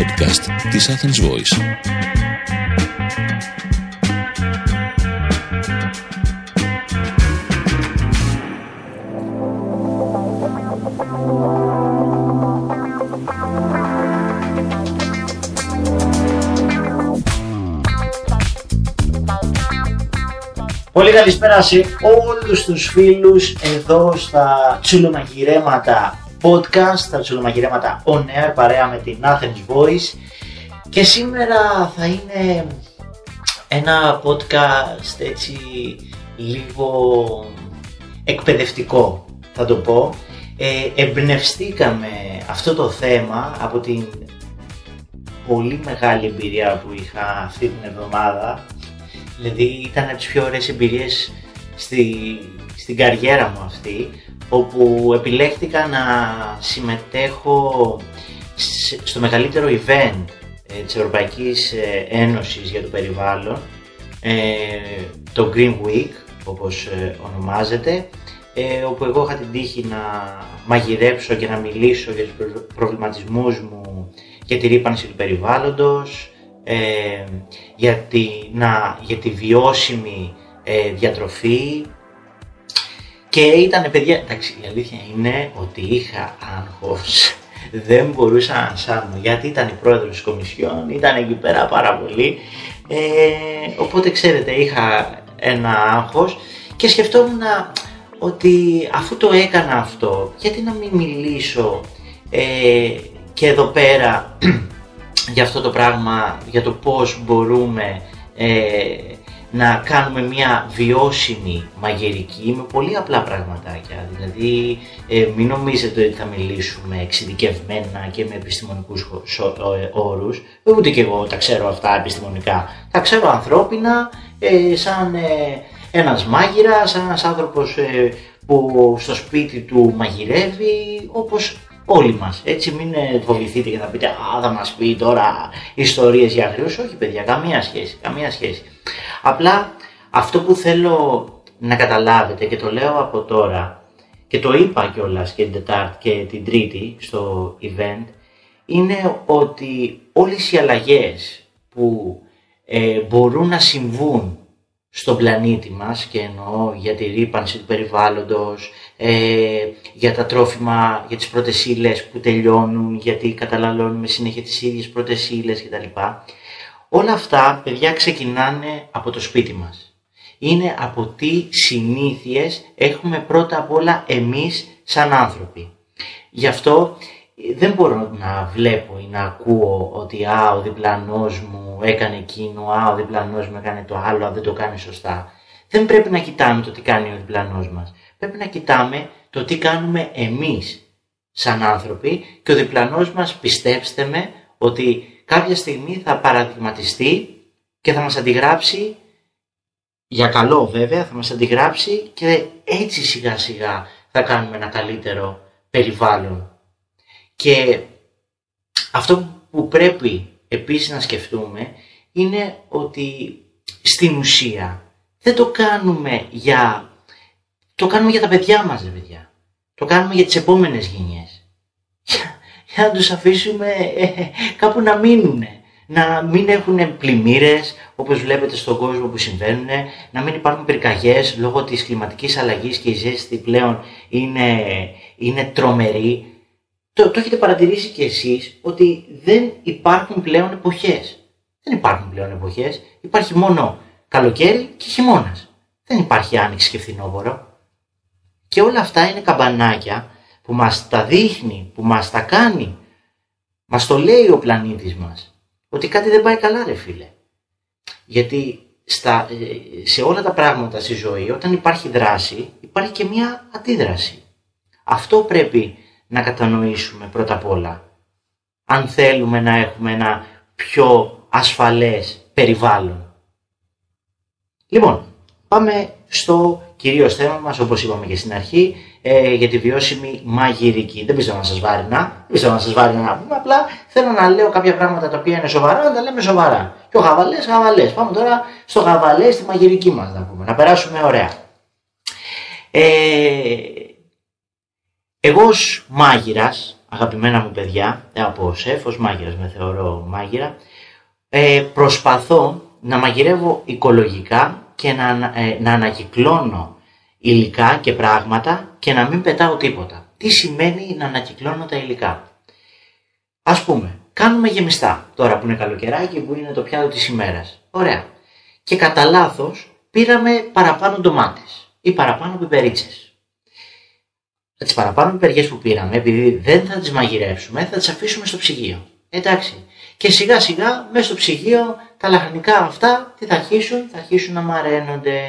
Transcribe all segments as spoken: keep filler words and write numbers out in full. podcast της Athens Voice. Πολύ καλησπέρα σε όλους τους φίλους εδώ στα τσουλομαγειρέματα podcast, στα τσουλομαγειρέματα on air, παρέα με την Athens Voice, και σήμερα θα είναι ένα podcast έτσι λίγο εκπαιδευτικό, θα το πω. Ε, εμπνευστήκαμε αυτό το θέμα από την πολύ μεγάλη εμπειρία που είχα αυτή την εβδομάδα. Δηλαδή ήταν από τις πιο ωραίες εμπειρίες στη, στην καριέρα μου αυτή, όπου επιλέχτηκα να συμμετέχω στο μεγαλύτερο event της Ευρωπαϊκής Ένωσης για το περιβάλλον, το Green Week όπως ονομάζεται, όπου εγώ είχα την τύχη να μαγειρέψω και να μιλήσω για τους προβληματισμούς μου για τη ρύπανση του περιβάλλοντος, Ε, για, τη, να, για τη βιώσιμη ε, διατροφή, και ήταν, παιδιά, εντάξει, η αλήθεια είναι ότι είχα άγχος, δεν μπορούσα να σάρνω, γιατί ήταν η πρόεδρος της Κομισιόν, ήταν εκεί πέρα πάρα πολύ, ε, οπότε ξέρετε είχα ένα άγχος και σκεφτόμουν ότι αφού το έκανα αυτό, γιατί να μην μιλήσω ε, και εδώ πέρα για αυτό το πράγμα, για το πώς μπορούμε ε, να κάνουμε μια βιώσιμη μαγειρική με πολύ απλά πραγματάκια. Δηλαδή ε, μην νομίζετε ότι θα μιλήσουμε εξειδικευμένα και με επιστημονικούς όρους, ούτε και εγώ τα ξέρω αυτά επιστημονικά, τα ξέρω ανθρώπινα, ε, σαν ε, ένας μάγειρας, σαν ένας άνθρωπος ε, που στο σπίτι του μαγειρεύει όπως όλοι μας, έτσι. Μην φοβηθείτε και θα πείτε «Α, θα μας πει τώρα ιστορίες για αγριούς». Όχι, παιδιά, καμία σχέση, καμία σχέση. Απλά αυτό που θέλω να καταλάβετε, και το λέω από τώρα και το είπα κιόλας και την Τετάρτη και την Τρίτη στο event, είναι ότι όλες οι αλλαγές που ε, μπορούν να συμβούν στον πλανήτη μας, και εννοώ για τη ρύπανση του περιβάλλοντος, ε, για τα τρόφιμα, για τις πρώτες ύλες που τελειώνουν, γιατί καταναλώνουμε συνέχεια τις ίδιες πρώτες ύλες κτλ. Όλα αυτά, παιδιά, ξεκινάνε από το σπίτι μας. Είναι από τι συνήθειες έχουμε πρώτα απ' όλα εμείς σαν άνθρωποι. Γι' αυτό δεν μπορώ να βλέπω ή να ακούω ότι «Α, ο διπλανός μου έκανε εκείνο, α, ο διπλανός μου έκανε το άλλο, α, δεν το κάνει σωστά». Δεν πρέπει να κοιτάμε το τι κάνει ο διπλανός μας. Πρέπει να κοιτάμε το τι κάνουμε εμείς σαν άνθρωποι, και ο διπλανός μας, πιστέψτε με, ότι κάποια στιγμή θα παραδειγματιστεί και θα μας αντιγράψει, για καλό βέβαια, θα μας αντιγράψει, και έτσι σιγά σιγά θα κάνουμε ένα καλύτερο περιβάλλον. Και αυτό που πρέπει επίσης να σκεφτούμε είναι ότι στην ουσία δεν το κάνουμε για, το κάνουμε για τα παιδιά μας, παιδιά. Το κάνουμε για τις επόμενες γενιές. Για, για να τους αφήσουμε ε, κάπου να μείνουν. Να μην έχουν πλημμύρες όπως βλέπετε στον κόσμο που συμβαίνουν, να μην υπάρχουν πυρκαγιές λόγω της κλιματικής αλλαγής, και η ζέστη πλέον είναι, είναι τρομερή. Το, το έχετε παρατηρήσει και εσείς ότι δεν υπάρχουν πλέον εποχές. Δεν υπάρχουν πλέον εποχές. Υπάρχει μόνο καλοκαίρι και χειμώνας. Δεν υπάρχει άνοιξη και φθινόπορο. Και όλα αυτά είναι καμπανάκια που μας τα δείχνει, που μας τα κάνει. Μας το λέει ο πλανήτης μας. Ότι κάτι δεν πάει καλά, ρε φίλε. Γιατί στα, σε όλα τα πράγματα στη ζωή, όταν υπάρχει δράση, υπάρχει και μια αντίδραση. Αυτό πρέπει να κατανοήσουμε πρώτα απ' όλα, αν θέλουμε να έχουμε ένα πιο ασφαλές περιβάλλον. Λοιπόν, πάμε στο κυρίως θέμα μας, όπως είπαμε και στην αρχή, ε, για τη βιώσιμη μαγειρική. Δεν πιστεύω να σας βάρινα, δεν πιστεύω να σας βάρινα να πούμε, απλά θέλω να λέω κάποια πράγματα τα οποία είναι σοβαρά, να τα λέμε σοβαρά. Και ο χαβαλές, χαβαλές. Πάμε τώρα στο χαβαλές, στη μαγειρική μας να πούμε, να περάσουμε ωραία. Ε, Εγώ ως μάγειρας, αγαπημένα μου παιδιά, από σεφ, ως μάγειρας, με θεωρώ μάγειρα, ε, προσπαθώ να μαγειρεύω οικολογικά και να, ε, να ανακυκλώνω υλικά και πράγματα και να μην πετάω τίποτα. Τι σημαίνει να ανακυκλώνω τα υλικά? Ας πούμε, κάνουμε γεμιστά τώρα που είναι καλοκαιράκι, που είναι το πιάτο της ημέρας. Ωραία. Και κατά λάθος πήραμε παραπάνω ντομάτες ή παραπάνω πιπερίτσες. Τις παραπάνω πιπεριές που πήραμε, επειδή δεν θα τις μαγειρεύσουμε, θα τις αφήσουμε στο ψυγείο. Εντάξει. Και σιγά σιγά μέσα στο ψυγείο τα λαχανικά αυτά τι θα αρχίσουν, θα αρχίσουν να μαραίνονται.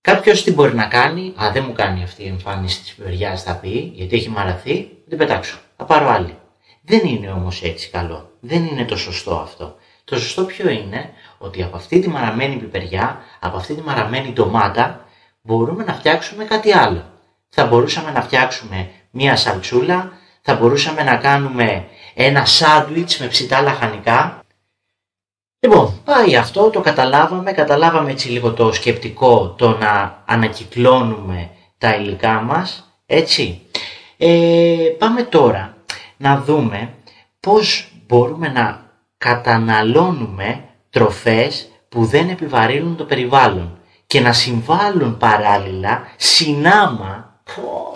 Κάποιος τι μπορεί να κάνει? Α, δεν μου κάνει αυτή η εμφάνιση της πιπεριάς, θα πει, γιατί έχει μαραθεί, την πετάξω. Θα πάρω άλλη. Δεν είναι όμως έτσι καλό. Δεν είναι το σωστό αυτό. Το σωστό ποιο είναι? Ότι από αυτή τη μαραμένη πιπεριά, από αυτή τη μαραμένη ντομάτα μπορούμε να φτιάξουμε κάτι άλλο. Θα μπορούσαμε να φτιάξουμε μία σαλτσούλα, θα μπορούσαμε να κάνουμε ένα σάντουιτς με ψητά λαχανικά. Λοιπόν, πάει αυτό, το καταλάβαμε, καταλάβαμε έτσι λίγο το σκεπτικό, το να ανακυκλώνουμε τα υλικά μας, έτσι. Ε, πάμε τώρα να δούμε πώς μπορούμε να καταναλώνουμε τροφές που δεν επιβαρύνουν το περιβάλλον και να συμβάλλουν παράλληλα συνάμα. Πω,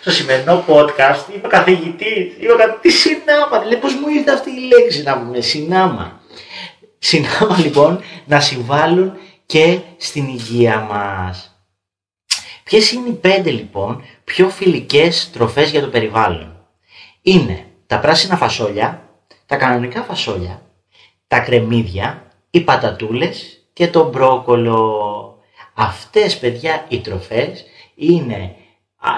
στο σημερινό podcast είμαι καθηγητής, είμαι καθηγητή συνάμα, δηλαδή πώς μου ήρθε αυτή η λέξη να πούμε, συνάμα. Συνάμα λοιπόν να συμβάλλουν και στην υγεία μας. Ποιες είναι οι πέντε λοιπόν πιο φιλικές τροφές για το περιβάλλον? Είναι τα πράσινα φασόλια, τα κανονικά φασόλια, τα κρεμμύδια, οι πατατούλες και το μπρόκολο. Αυτές παιδιά οι τροφές είναι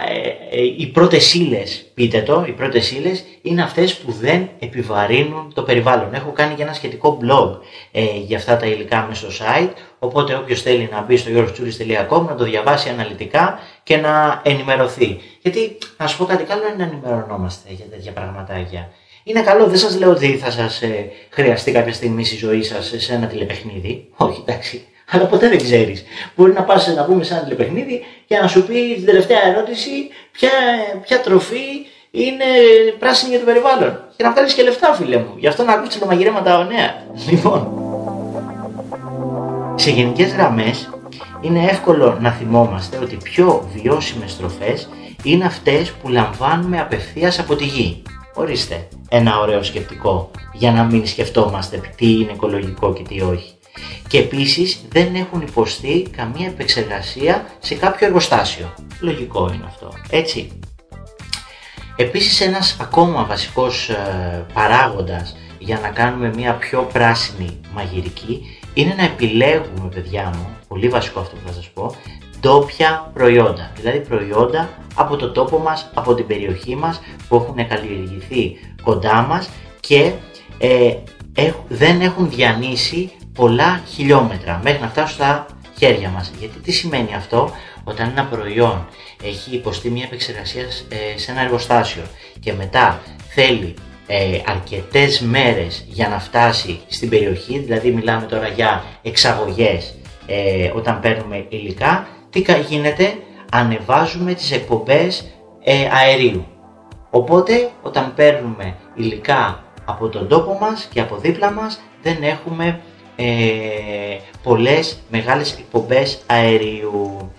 ε, ε, οι πρώτες ύλες, πείτε το, οι πρώτες ύλες είναι αυτές που δεν επιβαρύνουν το περιβάλλον. Έχω κάνει και ένα σχετικό blog ε, για αυτά τα υλικά μέσα στο site, οπότε όποιος θέλει να μπει στο yorksturis τελεία com να το διαβάσει αναλυτικά και να ενημερωθεί. Γιατί να σου πω κάτι, καλό είναι να ενημερωνόμαστε για τέτοια πραγματάκια. Είναι καλό, δεν σας λέω ότι θα σας ε, χρειαστεί κάποια στιγμή στη ζωή σας σε ένα τηλεπαιχνίδι. Όχι, εντάξει, αλλά ποτέ δεν ξέρεις. Μπορεί να πας να πούμε σε ένα τηλεπαιχνίδι για να σου πει την τελευταία ερώτηση ποια, ποια τροφή είναι πράσινη για το περιβάλλον. Για να βγάλεις και λεφτά, φίλε μου. Γι' αυτό να ακούσεις τα μαγειρέματα ο νέα. Λοιπόν, σε γενικές γραμμές είναι εύκολο να θυμόμαστε ότι πιο βιώσιμες τροφές είναι αυτές που λαμβάνουμε απευθείας από τη γη. Ορίστε ένα ωραίο σκεπτικό για να μην σκεφτόμαστε τι είναι οικολογικό και τι όχι. Και επίσης δεν έχουν υποστεί καμία επεξεργασία σε κάποιο εργοστάσιο. Λογικό είναι αυτό, έτσι. Επίσης ένας ακόμα βασικός ε, παράγοντας για να κάνουμε μια πιο πράσινη μαγειρική είναι να επιλέγουμε, παιδιά μου, πολύ βασικό αυτό που θα σας πω, ντόπια προϊόντα, δηλαδή προϊόντα από το τόπο μας, από την περιοχή μας, που έχουν καλλιεργηθεί κοντά μας και ε, έχ, δεν έχουν διανύσει πολλά χιλιόμετρα μέχρι να φτάσουν στα χέρια μας. Γιατί τι σημαίνει αυτό? Όταν ένα προϊόν έχει υποστεί μια επεξεργασία ε, σε ένα εργοστάσιο και μετά θέλει ε, αρκετές μέρες για να φτάσει στην περιοχή, δηλαδή μιλάμε τώρα για εξαγωγές, ε, όταν παίρνουμε υλικά, τι γίνεται? Ανεβάζουμε τις εκπομπές ε, αερίου. Οπότε όταν παίρνουμε υλικά από τον τόπο μας και από δίπλα μας δεν έχουμε ε, πολλές μεγάλες εκπομπές αερίου.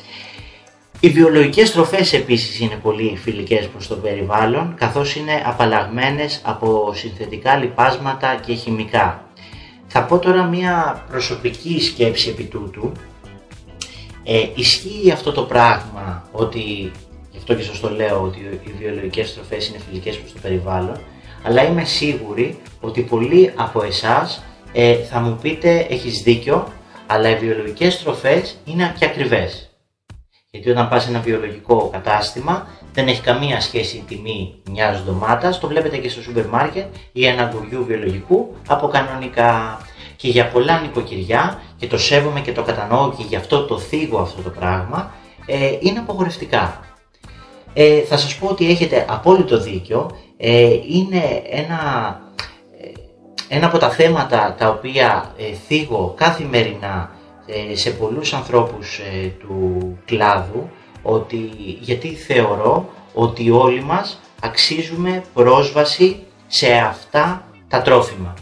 Οι βιολογικές τροφές επίσης είναι πολύ φιλικές προς το περιβάλλον, καθώς είναι απαλλαγμένες από συνθετικά λιπάσματα και χημικά. Θα πω τώρα μια προσωπική σκέψη επί τούτου. Ε, ισχύει αυτό το πράγμα ότι, γι' αυτό και σας το λέω, ότι οι βιολογικές τροφές είναι φιλικές προς το περιβάλλον, αλλά είμαι σίγουρη ότι πολλοί από εσάς ε, θα μου πείτε έχεις δίκιο, αλλά οι βιολογικές τροφές είναι και ακριβές. Γιατί όταν πας σε ένα βιολογικό κατάστημα δεν έχει καμία σχέση η τιμή μιας ντομάτας, το βλέπετε και στο σούπερ μάρκετ, ή ένα αγκουριού βιολογικού από κανονικά. Και για πολλά νοικοκυριά, και το σέβομαι και το κατανοώ και γι' αυτό το θίγω αυτό το πράγμα, ε, είναι απαγορευτικά. Ε, θα σας πω ότι έχετε απόλυτο δίκιο, ε, είναι ένα, ε, ένα από τα θέματα τα οποία ε, θίγω καθημερινά ε, σε πολλούς ανθρώπους ε, του κλάδου, ότι, γιατί θεωρώ ότι όλοι μας αξίζουμε πρόσβαση σε αυτά τα τρόφιμα.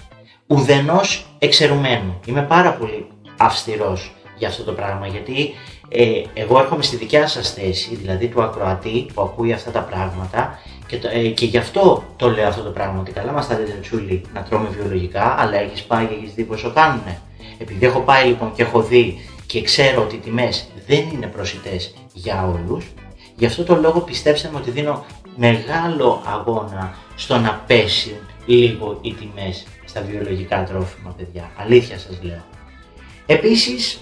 Ουδενός εξαιρουμένου. Είμαι πάρα πολύ αυστηρός για αυτό το πράγμα, γιατί ε, εγώ έρχομαι στη δικιά σας θέση, δηλαδή του ακροατή που ακούει αυτά τα πράγματα και, το, ε, και γι' αυτό το λέω αυτό το πράγμα, ότι καλά μας τα λέτε τσούλι να τρώμε βιολογικά, αλλά έχεις πάει και έχεις δει πόσο κάνουνε. Επειδή έχω πάει λοιπόν και έχω δει και ξέρω ότι οι τιμές δεν είναι προσιτές για όλους, γι' αυτό το λόγο πιστέψτε με ότι δίνω μεγάλο αγώνα στο να πέσουν λίγο οι τιμές στα βιολογικά τρόφιμα, παιδιά. Αλήθεια σας λέω. Επίσης,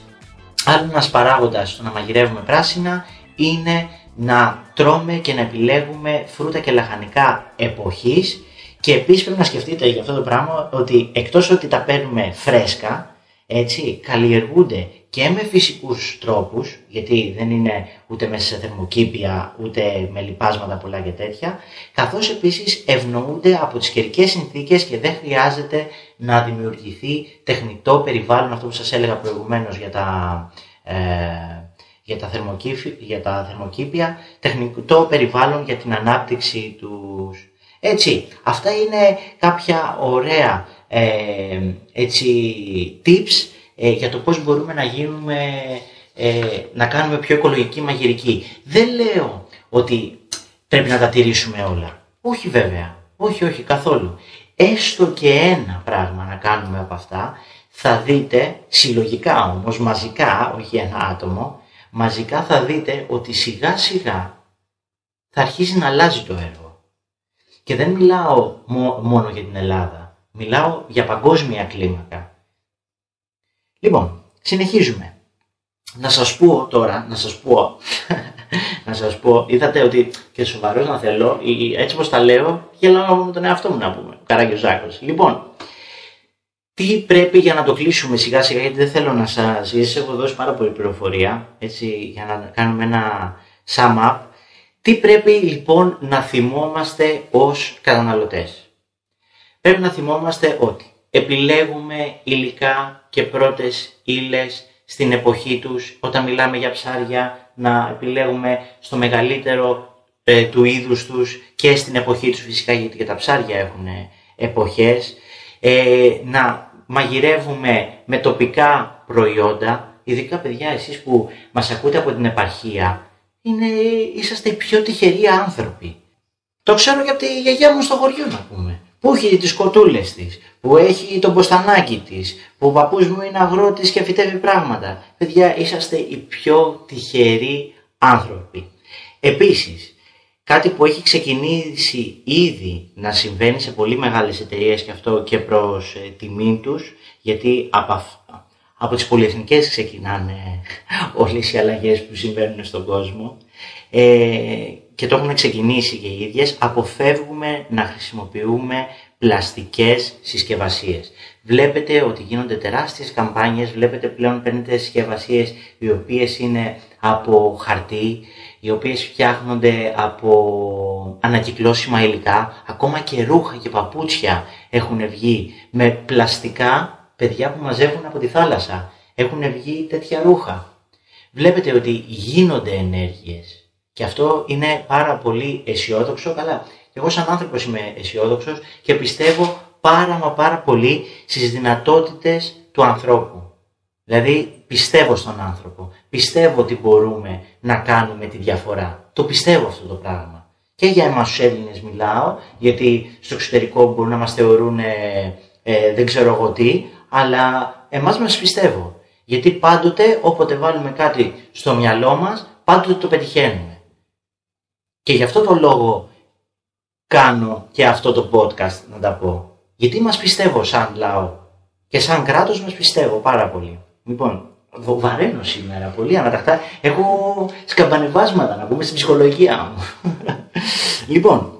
άλλο ένας παράγοντας στο να μαγειρεύουμε πράσινα είναι να τρώμε και να επιλέγουμε φρούτα και λαχανικά εποχής, και επίσης πρέπει να σκεφτείτε για αυτό το πράγμα ότι εκτός ότι τα παίρνουμε φρέσκα, έτσι, καλλιεργούνται και με φυσικούς τρόπους, γιατί δεν είναι ούτε μέσα σε θερμοκήπια, ούτε με λιπάσματα πολλά και τέτοια, καθώς επίσης ευνοούνται από τις καιρικές συνθήκες και δεν χρειάζεται να δημιουργηθεί τεχνητό περιβάλλον, αυτό που σας έλεγα προηγουμένως για τα, ε, για τα, για τα θερμοκήπια, τεχνητό περιβάλλον για την ανάπτυξη τους. Έτσι, αυτά είναι κάποια ωραία ε, έτσι, tips Ε, για το πώς μπορούμε να γίνουμε, ε, να κάνουμε πιο οικολογική μαγειρική. Δεν λέω ότι πρέπει να τα τηρήσουμε όλα. Όχι βέβαια, όχι όχι καθόλου. Έστω και ένα πράγμα να κάνουμε από αυτά, θα δείτε, συλλογικά όμως, μαζικά, όχι ένα άτομο, μαζικά θα δείτε ότι σιγά σιγά θα αρχίσει να αλλάζει το έργο. Και δεν μιλάω μό- μόνο για την Ελλάδα, μιλάω για παγκόσμια κλίμακα. Λοιπόν, συνεχίζουμε. Να σας πω τώρα, να σας πω, να σας πω, είδατε ότι και σοβαρός να θέλω, έτσι όπως τα λέω, γελάω με τον εαυτό μου να πούμε, Καραγκιουζάκος. Λοιπόν, τι πρέπει για να το κλείσουμε σιγά σιγά, γιατί δεν θέλω να σας, γιατί σας έχω δώσει πάρα πολύ πληροφορία, έτσι, για να κάνουμε ένα sum up. Τι πρέπει λοιπόν να θυμόμαστε ως καταναλωτές? Πρέπει να θυμόμαστε ότι επιλέγουμε υλικά και πρώτες ύλες στην εποχή τους. Όταν μιλάμε για ψάρια, να επιλέγουμε στο μεγαλύτερο ε, του είδους τους και στην εποχή τους φυσικά, γιατί και τα ψάρια έχουν εποχές. Ε, να μαγειρεύουμε με τοπικά προϊόντα, ειδικά παιδιά εσείς που μας ακούτε από την επαρχία, είναι, είσαστε οι πιο τυχεροί άνθρωποι. Το ξέρω και από τη γιαγιά μου στο χωριό να πούμε, που έχει τις κοτούλες της, που έχει τον ποστανάκι της, που ο παππούς μου είναι αγρότης και φυτεύει πράγματα. Παιδιά, είσαστε οι πιο τυχεροί άνθρωποι. Επίσης, κάτι που έχει ξεκινήσει ήδη να συμβαίνει σε πολύ μεγάλες εταιρείες και αυτό και προς ε, τιμή τους, γιατί από, από τις πολυεθνικές ξεκινάνε όλες οι αλλαγές που συμβαίνουν στον κόσμο, ε, και το έχουν ξεκινήσει και οι ίδιες, αποφεύγουμε να χρησιμοποιούμε πλαστικές συσκευασίες. Βλέπετε ότι γίνονται τεράστιες καμπάνιες, βλέπετε πλέον παίρνετε συσκευασίες οι οποίες είναι από χαρτί, οι οποίες φτιάχνονται από ανακυκλώσιμα υλικά, ακόμα και ρούχα και παπούτσια έχουν βγει με πλαστικά, παιδιά που μαζεύουν από τη θάλασσα, έχουν βγει τέτοια ρούχα. Βλέπετε ότι γίνονται ενέργειες. Και αυτό είναι πάρα πολύ αισιόδοξο, καλά. Εγώ σαν άνθρωπος είμαι αισιόδοξος και πιστεύω πάρα μα πάρα πολύ στις δυνατότητες του ανθρώπου. Δηλαδή πιστεύω στον άνθρωπο, πιστεύω ότι μπορούμε να κάνουμε τη διαφορά. Το πιστεύω αυτό το πράγμα. Και για εμάς τους Έλληνες μιλάω, γιατί στο εξωτερικό μπορούν να μας θεωρούν ε, ε, δεν ξέρω εγώ τι, αλλά εμάς μας πιστεύω. Γιατί πάντοτε όποτε βάλουμε κάτι στο μυαλό μας, πάντοτε το πετυχαίνουμε. Και γι' αυτό το λόγο κάνω και αυτό το podcast να τα πω. Γιατί μας πιστεύω σαν λαό και σαν κράτος μας πιστεύω πάρα πολύ. Λοιπόν, βαραίνω σήμερα πολύ αναταχτά. Έχω σκαμπανεβάσματα να πούμε στην ψυχολογία μου. Λοιπόν,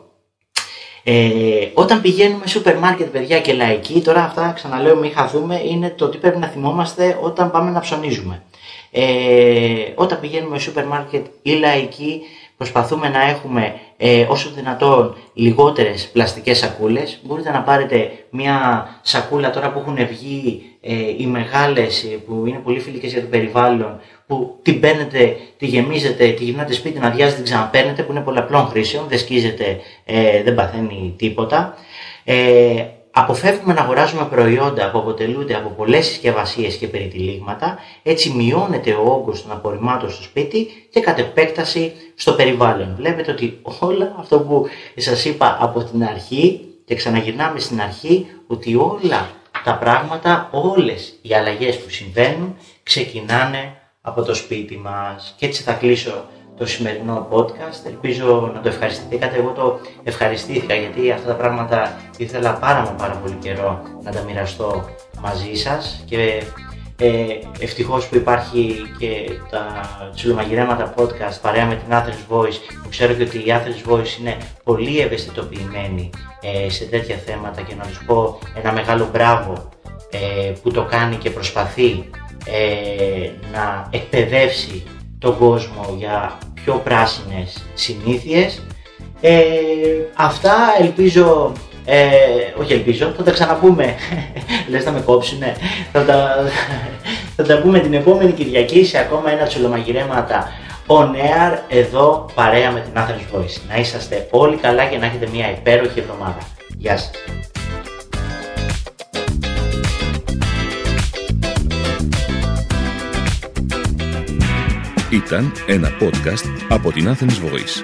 ε, όταν πηγαίνουμε σούπερ μάρκετ παιδιά και λαϊκή, τώρα αυτά ξαναλέω μην χαθούμε, είναι το τι πρέπει να θυμόμαστε όταν πάμε να ψωνίζουμε. Ε, όταν πηγαίνουμε σούπερ μάρκετ ή λαϊκή, προσπαθούμε να έχουμε ε, όσο δυνατόν λιγότερες πλαστικές σακούλες. Μπορείτε να πάρετε μια σακούλα τώρα που έχουν βγει ε, οι μεγάλες που είναι πολύ φιλικές για το περιβάλλον, που την παίρνετε, τη γεμίζετε, τη γυμνάτε σπίτι, να αδειάζετε, την ξαναπαίρνετε, που είναι πολλαπλών χρήσεων, δεν σκίζεται, ε, δεν παθαίνει τίποτα. Ε, Αποφεύγουμε να αγοράζουμε προϊόντα που αποτελούνται από πολλές συσκευασίες και περιτυλίγματα, έτσι μειώνεται ο όγκος των απορριμμάτων στο σπίτι και κατ' επέκταση στο περιβάλλον. Βλέπετε ότι όλα αυτό που σας είπα από την αρχή, και ξαναγυρνάμε στην αρχή, ότι όλα τα πράγματα, όλες οι αλλαγές που συμβαίνουν ξεκινάνε από το σπίτι μας. Και έτσι θα κλείσω το σημερινό podcast. Ελπίζω να το ευχαριστηθήκατε. Εγώ το ευχαριστήθηκα, γιατί αυτά τα πράγματα ήθελα πάρα μα πάρα πολύ καιρό να τα μοιραστώ μαζί σας, και ε, ευτυχώς που υπάρχει και τα ψιλομαγειρέματα podcast παρέα με την Athens Voice, που ξέρω και ότι η Athens Voice είναι πολύ ευαισθητοποιημένη ε, σε τέτοια θέματα, και να τους πω ένα μεγάλο μπράβο ε, που το κάνει και προσπαθεί ε, να εκπαιδεύσει τον κόσμο για πιο πράσινες συνήθειες. Ε, αυτά ελπίζω, ε, όχι ελπίζω, θα τα ξαναπούμε, λες να με κόψουνε, θα τα, θα τα πούμε την επόμενη Κυριακή σε ακόμα ένα ψιλομαγειρέματα on air, εδώ παρέα με την Athens Voice. Να είσαστε όλοι καλά και να έχετε μια υπέροχη εβδομάδα. Γεια σας. Ήταν ένα podcast από την Athens Voice.